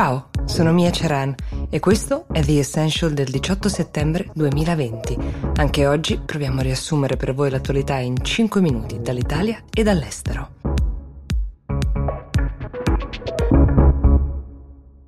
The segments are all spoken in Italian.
Ciao, sono Mia Ceran e questo è The Essential del 18 settembre 2020. Anche oggi proviamo a riassumere per voi l'attualità in 5 minuti dall'Italia e dall'estero.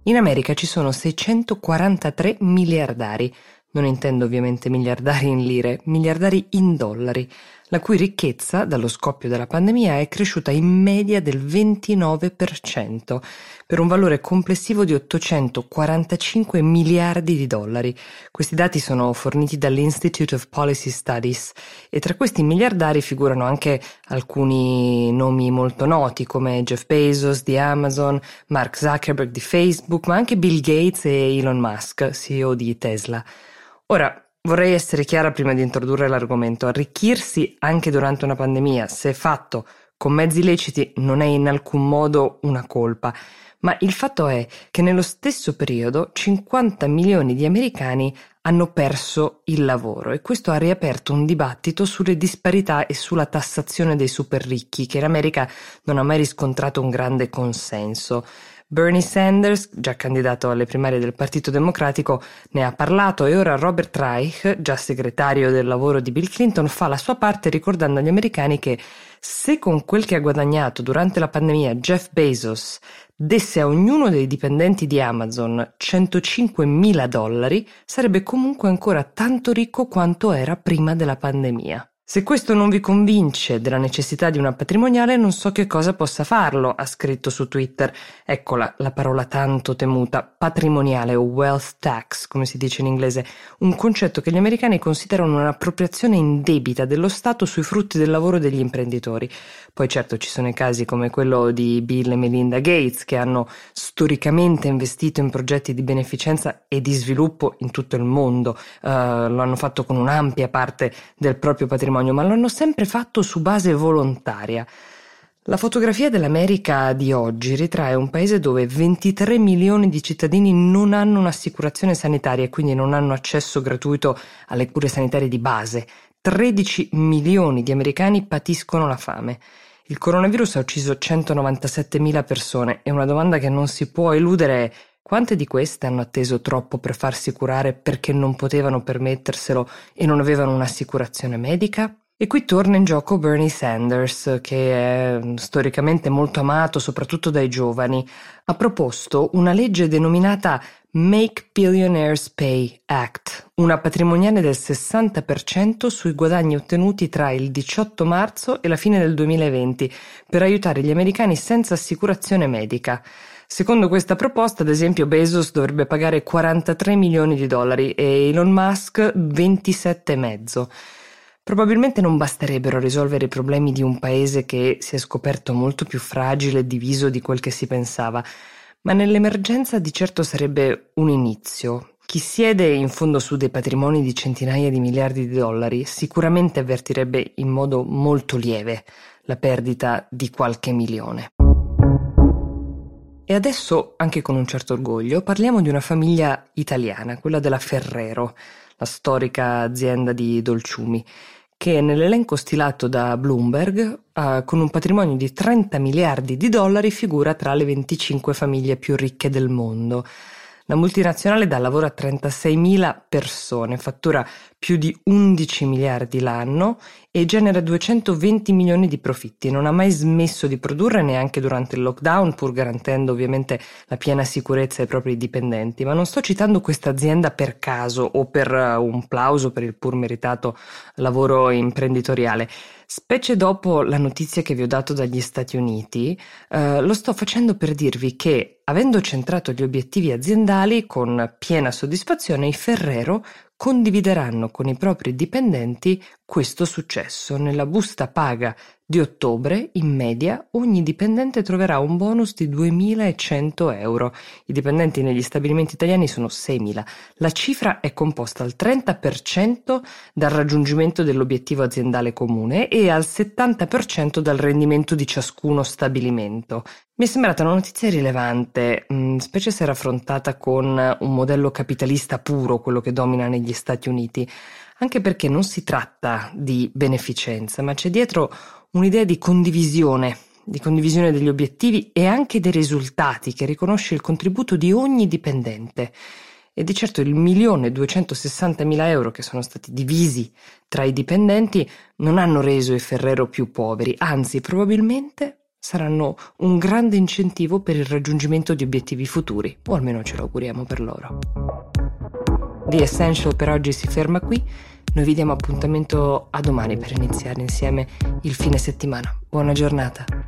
In America ci sono 643 miliardari, non intendo ovviamente miliardari in lire, miliardari in dollari, la cui ricchezza dallo scoppio della pandemia è cresciuta in media del 29%, per un valore complessivo di 845 miliardi di dollari. Questi dati sono forniti dall'Institute of Policy Studies e tra questi miliardari figurano anche alcuni nomi molto noti come Jeff Bezos di Amazon, Mark Zuckerberg di Facebook, ma anche Bill Gates e Elon Musk, CEO di Tesla. Ora, vorrei essere chiara prima di introdurre l'argomento. Arricchirsi anche durante una pandemia, se fatto con mezzi leciti, non è in alcun modo una colpa. Ma il fatto è che nello stesso periodo 50 milioni di americani hanno perso il lavoro e questo ha riaperto un dibattito sulle disparità e sulla tassazione dei super ricchi, che in America non ha mai riscontrato un grande consenso. Bernie Sanders, già candidato alle primarie del Partito Democratico, ne ha parlato e ora Robert Reich, già segretario del lavoro di Bill Clinton, fa la sua parte ricordando agli americani che se con quel che ha guadagnato durante la pandemia Jeff Bezos desse a ognuno dei dipendenti di Amazon $105.000, sarebbe comunque ancora tanto ricco quanto era prima della pandemia. Se questo non vi convince della necessità di una patrimoniale, non so che cosa possa farlo, ha scritto su Twitter. Eccola, la parola tanto temuta, patrimoniale o wealth tax, come si dice in inglese, un concetto che gli americani considerano un'appropriazione indebita dello Stato sui frutti del lavoro degli imprenditori. Poi certo ci sono i casi come quello di Bill e Melinda Gates, che hanno storicamente investito in progetti di beneficenza e di sviluppo in tutto il mondo. Lo hanno fatto con un'ampia parte del proprio patrimonio, ma l'hanno sempre fatto su base volontaria. La fotografia dell'America di oggi ritrae un paese dove 23 milioni di cittadini non hanno un'assicurazione sanitaria e quindi non hanno accesso gratuito alle cure sanitarie di base. 13 milioni di americani patiscono la fame. Il coronavirus ha ucciso 197.000 persone e una domanda che non si può eludere è: quante di queste hanno atteso troppo per farsi curare perché non potevano permetterselo e non avevano un'assicurazione medica? E qui torna in gioco Bernie Sanders, che è storicamente molto amato soprattutto dai giovani. Ha proposto una legge denominata Make Billionaires Pay Act, una patrimoniale del 60% sui guadagni ottenuti tra il 18 marzo e la fine del 2020 per aiutare gli americani senza assicurazione medica. Secondo questa proposta, ad esempio, Bezos dovrebbe pagare 43 milioni di dollari e Elon Musk 27,5. Probabilmente non basterebbero a risolvere i problemi di un paese che si è scoperto molto più fragile e diviso di quel che si pensava, ma nell'emergenza di certo sarebbe un inizio. Chi siede in fondo su dei patrimoni di centinaia di miliardi di dollari sicuramente avvertirebbe in modo molto lieve la perdita di qualche milione. E adesso, anche con un certo orgoglio, parliamo di una famiglia italiana, quella della Ferrero, la storica azienda di dolciumi, che nell'elenco stilato da Bloomberg, con un patrimonio di 30 miliardi di dollari, figura tra le 25 famiglie più ricche del mondo. La multinazionale dà lavoro a 36.000 persone, fattura più di 11 miliardi l'anno e genera 220 milioni di profitti. Non ha mai smesso di produrre neanche durante il lockdown, pur garantendo ovviamente la piena sicurezza ai propri dipendenti. Ma non sto citando questa azienda per caso o per un plauso per il pur meritato lavoro imprenditoriale. Specie dopo la notizia che vi ho dato dagli Stati Uniti, lo sto facendo per dirvi che, avendo centrato gli obiettivi aziendali, con piena soddisfazione i Ferrero condivideranno con i propri dipendenti questo successo. Nella busta paga di ottobre, in media, ogni dipendente troverà un bonus di €2.100. I dipendenti negli stabilimenti italiani sono 6.000. La cifra è composta al 30% dal raggiungimento dell'obiettivo aziendale comune e al 70% dal rendimento di ciascuno stabilimento. Mi è sembrata una notizia rilevante, specie se era affrontata con un modello capitalista puro, quello che domina negli Stati Uniti, anche perché non si tratta di beneficenza, ma c'è dietro un'idea di condivisione di condivisione degli obiettivi e anche dei risultati, che riconosce il contributo di ogni dipendente. E di certo il 1.260.000 euro che sono stati divisi tra i dipendenti non hanno reso i Ferrero più poveri, anzi probabilmente saranno un grande incentivo per il raggiungimento di obiettivi futuri, o almeno ce lo auguriamo per loro. The Essential per oggi si ferma qui, noi vi diamo appuntamento a domani per iniziare insieme il fine settimana. Buona giornata!